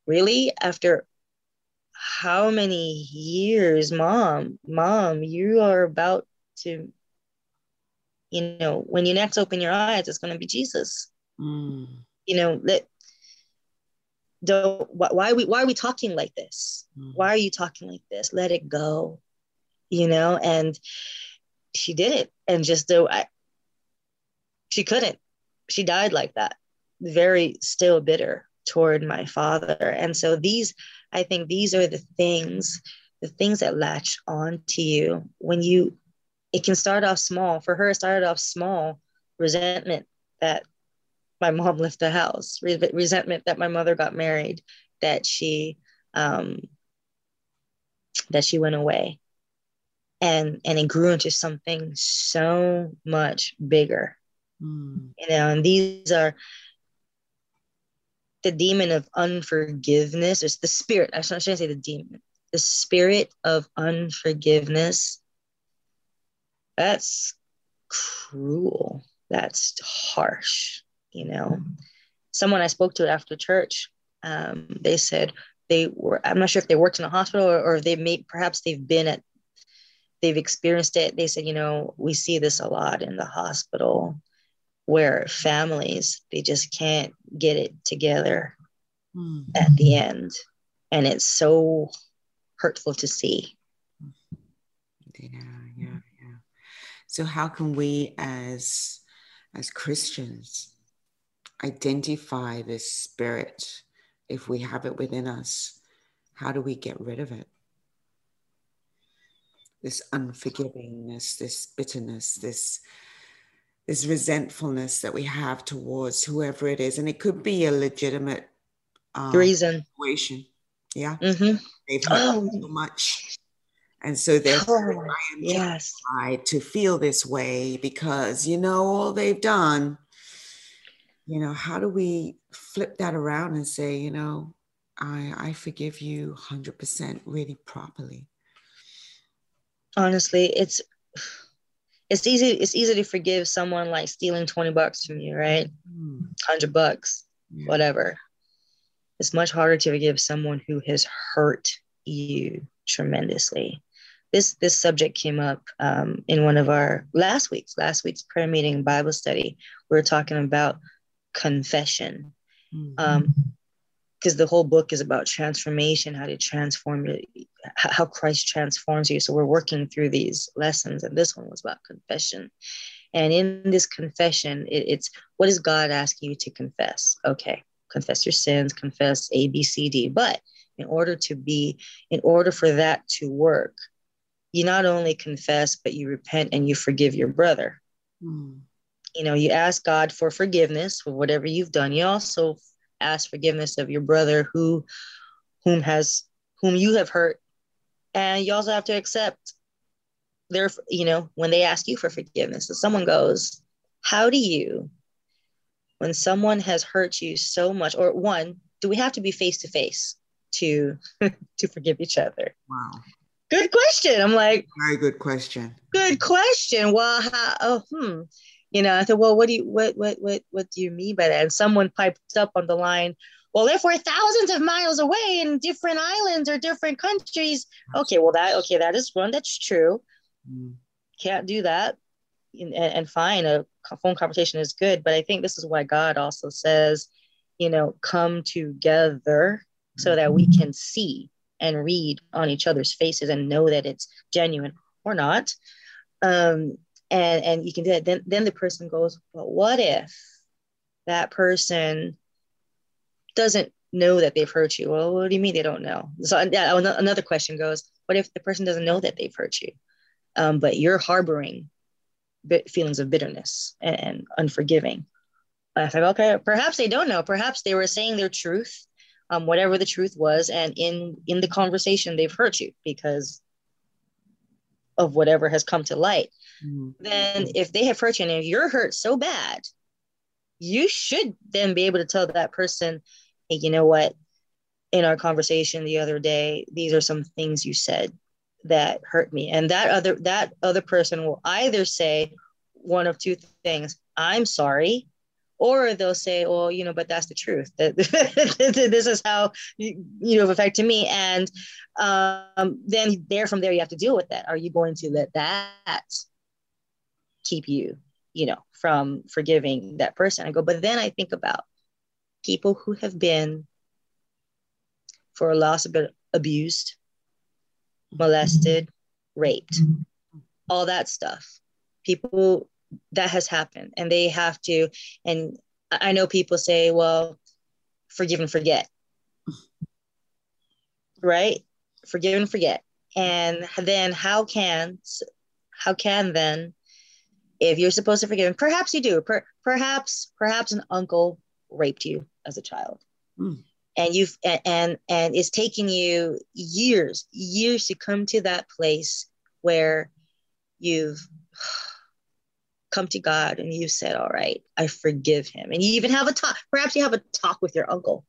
really? After how many years, mom, mom, you are about to, you know, when you next open your eyes, it's going to be Jesus. Mm. You know, that, don't, why are we, why are we talking like this? Mm. Why are you talking like this? Let it go, you know? And she did it. And just though I, she couldn't, she died like that, very still bitter toward my father. And so these, I think these are the things, the things that latch on to you when you, it can start off small. For her, it started off small: resentment that my mom left the house, re- resentment that my mother got married, that she, um, that she went away, and, and it grew into something so much bigger. Mm. You know, and these are the demon of unforgiveness. It's the spirit. I shouldn't say the demon. The spirit of unforgiveness. That's cruel. That's harsh. You know, someone I spoke to after church, um, they said they were, I'm not sure if they worked in a hospital or, or they may, perhaps they've been at, they've experienced it. They said, you know, we see this a lot in the hospital, where families, they just can't get it together mm. at the end. And it's so hurtful to see. Yeah, yeah, yeah. So how can we as, as Christians identify this spirit if we have it within us? How do we get rid of it? This unforgivingness, this bitterness, this This resentfulness that we have towards whoever it is, and it could be a legitimate um, reason. Situation. Yeah, mm-hmm. They've hurt oh. so much, and so therefore oh, I am yes. justified to feel this way because, you know, all they've done. You know, how do we flip that around and say, you know, I I forgive you one hundred percent, really properly? Honestly, it's. It's easy. It's easy to forgive someone like stealing twenty bucks from you, right? Mm. one hundred bucks, yeah. Whatever. It's much harder to forgive someone who has hurt you tremendously. This this subject came up um, in one of our last week's last week's prayer meeting Bible study. We were talking about confession, because mm-hmm. um, the whole book is about transformation, how to transform your. How Christ transforms you. So we're working through these lessons, and this one was about confession. And in this confession, it, it's what is God asking you to confess? Okay, confess your sins, confess A, B, C, D. But in order to be, in order for that to work, you not only confess, but you repent and you forgive your brother. Mm. You know, you ask God for forgiveness for whatever you've done. You also ask forgiveness of your brother who, whom has, whom you have hurt. And you also have to accept their, you know, when they ask you for forgiveness, if someone goes, how do you, when someone has hurt you so much, or one, do we have to be face to face to to forgive each other? Wow. Good question. I'm like, very good question. Good question. Well, how, oh, hmm. You know, I thought, well, what do you, what, what, what, what do you mean by that? And someone piped up on the line, well, if we're thousands of miles away in different islands or different countries, okay, well, that, okay, that is one, that's true. Mm. Can't do that. And, and fine, a phone conversation is good, but I think this is why God also says, you know, come together so that we can see and read on each other's faces and know that it's genuine or not. Um, and, and you can do that. Then, then the person goes, well, what if that person doesn't know that they've hurt you? Well, what do you mean they don't know? So another question goes, what if the person doesn't know that they've hurt you, um, but you're harboring feelings of bitterness and, and unforgiving? I thought, okay, perhaps they don't know. Perhaps they were saying their truth, um, whatever the truth was. And in, in the conversation, they've hurt you because of whatever has come to light. Mm-hmm. Then if they have hurt you and if you're hurt so bad, you should then be able to tell that person, hey, you know what? In our conversation the other day, these are some things you said that hurt me. And that other that other person will either say one of two things, I'm sorry, or they'll say, well, you know, but that's the truth. This is how you, you know, affected me. And um, then there from there, you have to deal with that. Are you going to let that keep you, you know, from forgiving that person? I go, but then I think about people who have been for a loss of abused, molested, raped, all that stuff. People that has happened and they have to, and I know people say, well, forgive and forget, right? Forgive and forget. And then how can, how can then, if you're supposed to forgive, and perhaps you do, per, perhaps, perhaps an uncle raped you as a child mm. and you've, and, and, and it's taken you years, years to come to that place where you've come to God and you said, all right, I forgive him. And you even have a talk, perhaps you have a talk with your uncle,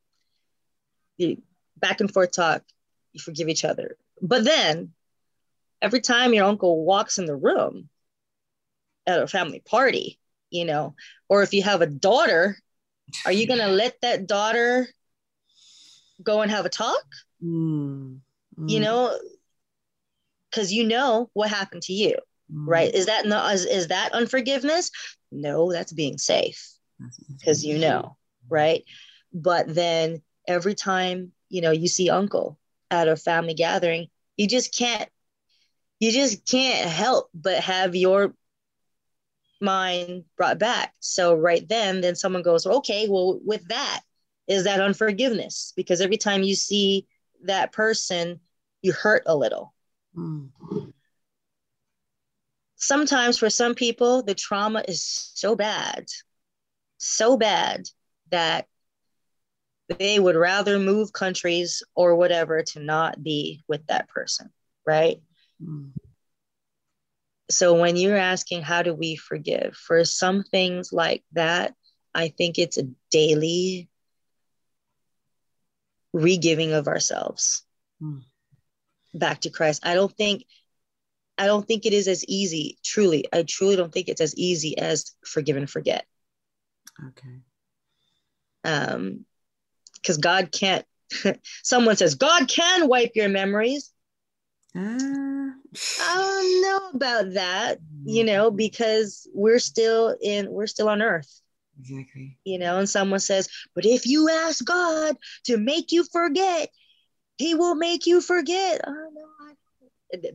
you back and forth talk, you forgive each other. But then every time your uncle walks in the room at a family party, you know, or if you have a daughter, are you going to let that daughter go and have a talk? Mm. Mm. You know, because you know what happened to you. Right? Is that not, is, is that unforgiveness? No, that's being safe because you know, right? But then every time, you know, you see uncle at a family gathering, you just can't, you just can't help but have your mind brought back. So right then, then someone goes, okay, well, with that, is that unforgiveness? Because every time you see that person, you hurt a little. Mm-hmm. Sometimes for some people, the trauma is so bad, so bad that they would rather move countries or whatever to not be with that person, right? Mm. So when you're asking, how do we forgive? For some things like that, I think it's a daily re-giving of ourselves mm. back to Christ. I don't think... I don't think it is as easy, truly. I truly don't think it's as easy as forgive and forget. Okay. Um, because God can't, someone says, God can wipe your memories. Uh. I don't know about that, you know, because we're still in, we're still on earth. Exactly. You know, and someone says, but if you ask God to make you forget, he will make you forget. Oh, no.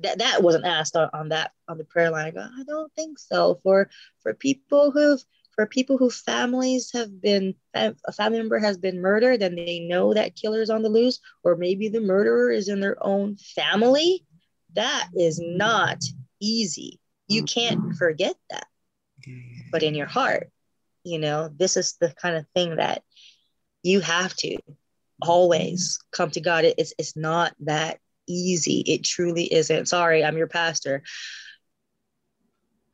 That, that wasn't asked on, on that on the prayer line. I go, I don't think so. For for people who've for people whose families have been a family member has been murdered and they know that killer's on the loose, or maybe the murderer is in their own family, that is not easy. You can't forget that. But in your heart, you know, this is the kind of thing that you have to always come to God. It's it's not that easy. It truly isn't. Sorry, I'm your pastor.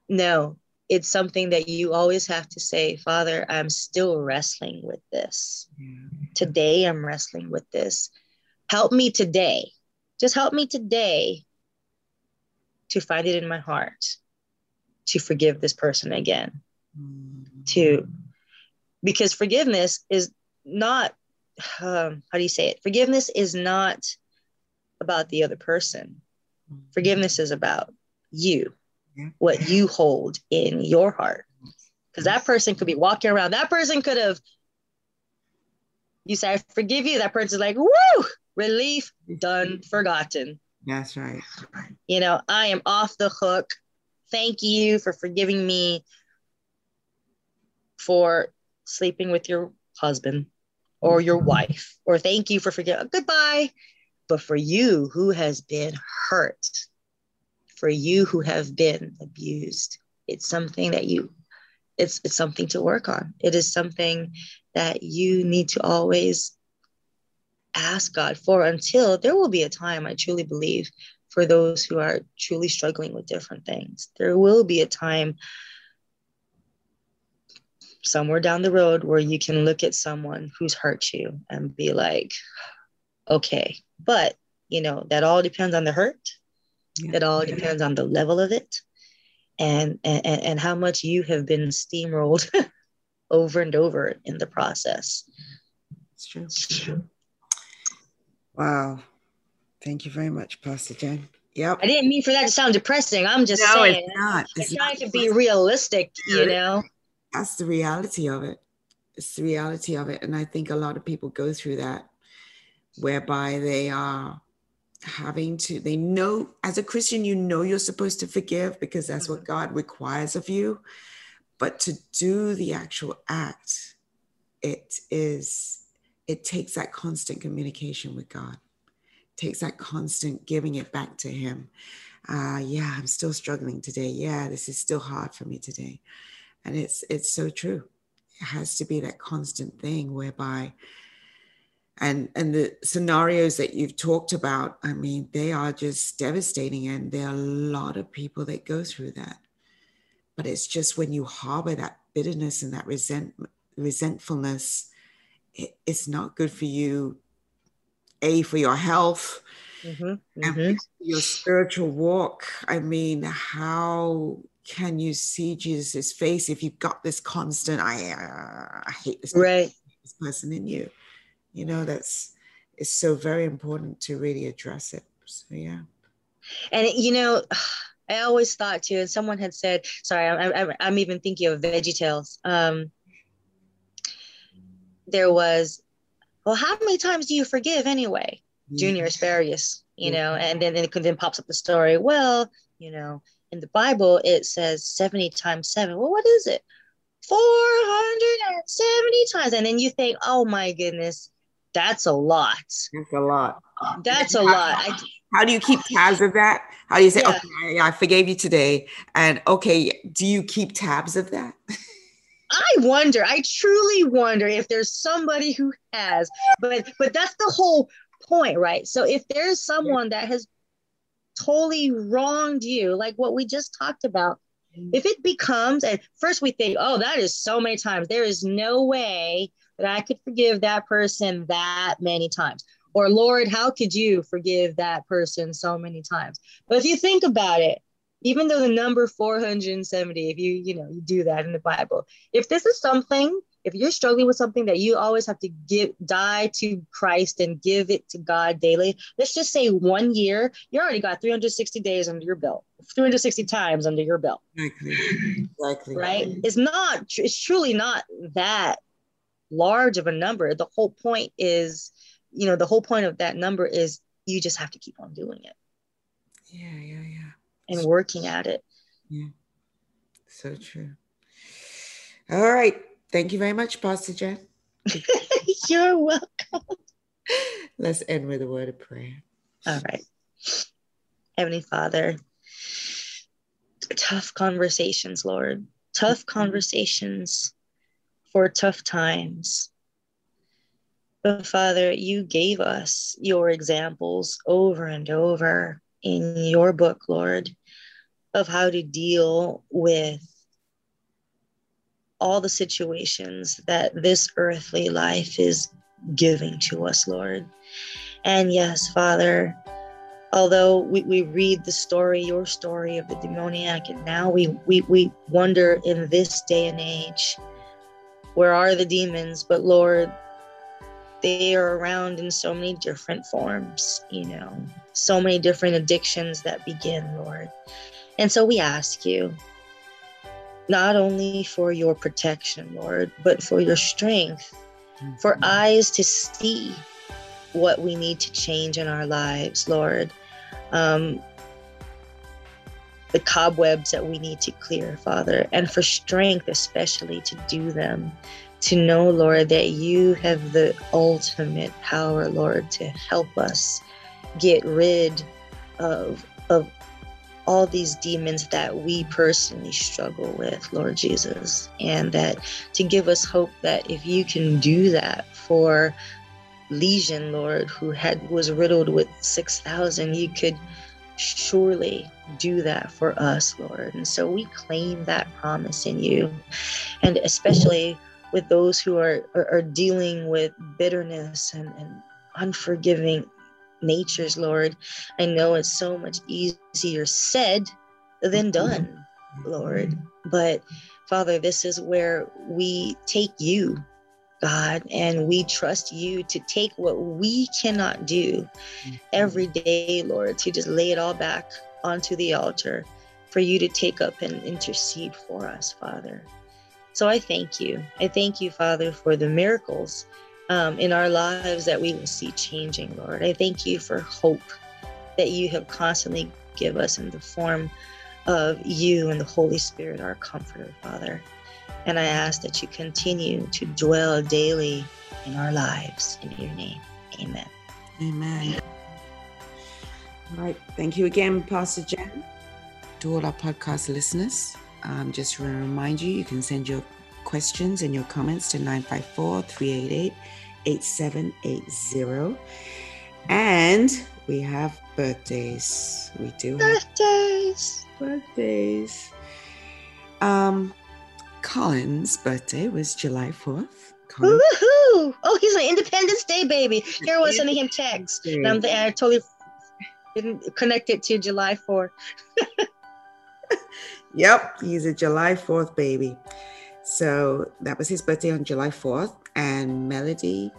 No, it's something that you always have to say, Father, I'm still wrestling with this. Today, I'm wrestling with this. Help me today. Just help me today to find it in my heart to forgive this person again. To, because forgiveness is not, um, how do you say it? Forgiveness is not about the other person. Forgiveness is about you, what you hold in your heart. Because that person could be walking around. That person could have, you say, I forgive you. That person's like, woo, relief, done, forgotten. That's right. You know, I am off the hook thank you for forgiving me for sleeping with your husband or your wife, or thank you for forgiving, goodbye. But for you who has been hurt, for you who have been abused, it's something that you, it's, it's something to work on. It is something that you need to always ask God for, until there will be a time, I truly believe, for those who are truly struggling with different things. There will be a time somewhere down the road where you can look at someone who's hurt you and be like, okay, but you know, that all depends on the hurt. Yeah. It all depends on the level of it, and, and, and how much you have been steamrolled over and over in the process. It's true. It's true. Wow. Thank you very much, Pastor Jen. Yep. I didn't mean for that to sound depressing. I'm just no, saying. It's not. It's trying to be realistic, you know. That's the reality of it. It's the reality of it. And I think a lot of people go through that, whereby they are having to, they know, as a Christian, you know you're supposed to forgive because that's what God requires of you. But to do the actual act, it is, it takes that constant communication with God. It takes that constant giving it back to Him. Uh, yeah, I'm still struggling today. Yeah, this is still hard for me today. And it's it's so true. It has to be that constant thing whereby, and and the scenarios that you've talked about, I mean, they are just devastating, and there are a lot of people that go through that. But it's just when you harbor that bitterness and that resent, resentfulness, it, it's not good for you, A, for your health, mm-hmm, mm-hmm. and for your spiritual walk. I mean, how... can you see Jesus' face if you've got this constant, I, uh, I hate this person, right. I hate this person in you? You know, that's, it's so very important to really address it. So, yeah. And, you know, I always thought too, and someone had said, sorry, I, I, I'm even thinking of Veggie Tales. Um, there was, well, how many times do you forgive anyway? Yeah. Junior Asparagus, you yeah. know, and then, then it then pops up the story. Well, you know, in the Bible, it says seventy times seven. Well, what is it? four hundred seventy times. And then you think, oh my goodness, that's a lot. That's a lot. That's a lot. I, How do you keep tabs of that? How do you say, yeah. okay, I forgave you today. And okay, do you keep tabs of that? I wonder, I truly wonder if there's somebody who has, but, but that's the whole point, right? So if there's someone that has totally wronged you, like what we just talked about, if it becomes, and first we think, oh, that is so many times, there is no way that I could forgive that person that many times, or Lord, how could you forgive that person so many times? But if you think about it, even though the number four hundred seventy, if you you know you do that in the Bible, if this is something, if you're struggling with something that you always have to give, die to Christ and give it to God daily, let's just say one year, you already got three hundred sixty days under your belt, three hundred sixty times under your belt. Exactly. Exactly. Right? It's not, it's truly not that large of a number. The whole point is, you know, the whole point of that number is you just have to keep on doing it. Yeah, yeah, yeah. And working at it. Yeah. So true. All right. Thank you very much, Pastor Jen. You're welcome. Let's end with a word of prayer. All right. Heavenly Father, tough conversations, Lord. Tough conversations for tough times. But Father, you gave us your examples over and over in your book, Lord, of how to deal with all the situations that this earthly life is giving to us, Lord. And yes, Father, although we, we read the story, your story of the demoniac, and now we, we, we wonder in this day and age, where are the demons? But Lord, they are around in so many different forms, you know, so many different addictions that begin, Lord. And so we ask you, not only for your protection, Lord, but for your strength, for eyes to see what we need to change in our lives, Lord. Um, the cobwebs that we need to clear, Father, and for strength especially to do them, to know, Lord, that you have the ultimate power, Lord, to help us get rid of, of all these demons that we personally struggle with, Lord Jesus, and that to give us hope that if you can do that for Legion, Lord, who had was riddled with six thousand, you could surely do that for us, Lord. And so we claim that promise in you, and especially with those who are are, are dealing with bitterness and, and unforgiving natures, Lord. I know it's so much easier said than done, Lord, but Father, this is where we take you, God, and we trust you to take what we cannot do every day, Lord, to just lay it all back onto the altar for you to take up and intercede for us, Father. So I thank you. I thank you, Father, for the miracles um, in our lives that we will see changing, Lord. I thank you for hope that you have constantly give us in the form of you and the Holy Spirit, our comforter, Father. And I ask that you continue to dwell daily in our lives. In your name, amen. Amen. All right. Thank you again, Pastor Jen. To all our podcast listeners, um, just want to remind you, you can send your questions and your comments to nine five four, three eight eight, eight seven eight zero. And we have birthdays. We do have birthdays. Birthdays. Um... Colin's birthday was July fourth. Colin. Woohoo! Oh, he's an Independence Day baby. Here I was sending him texts. And I'm the, I totally didn't connect it to July fourth. Yep, he's a July fourth baby. So that was his birthday on July fourth. And Melody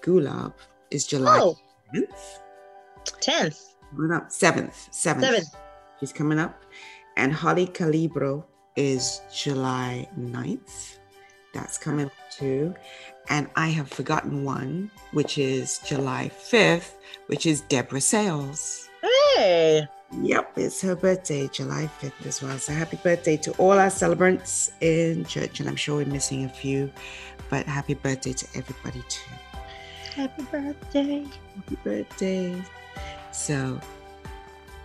Gulab is July tenth. No, seventh. seventh. seventh. She's coming up. And Holly Calibro is July ninth. That's coming up too. And I have forgotten one, which is July fifth, which is Deborah Sales. Hey! Yep, it's her birthday, July fifth as well. So happy birthday to all our celebrants in church. And I'm sure we're missing a few, but happy birthday to everybody too. Happy birthday. Happy birthday. So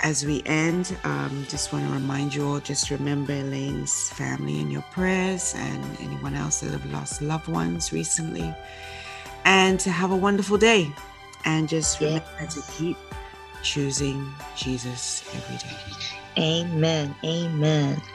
as we end, um, just want to remind you all, just remember Elaine's family in your prayers and anyone else that have lost loved ones recently. And to have a wonderful day. And just remember yes. to keep choosing Jesus every day. Amen. Amen.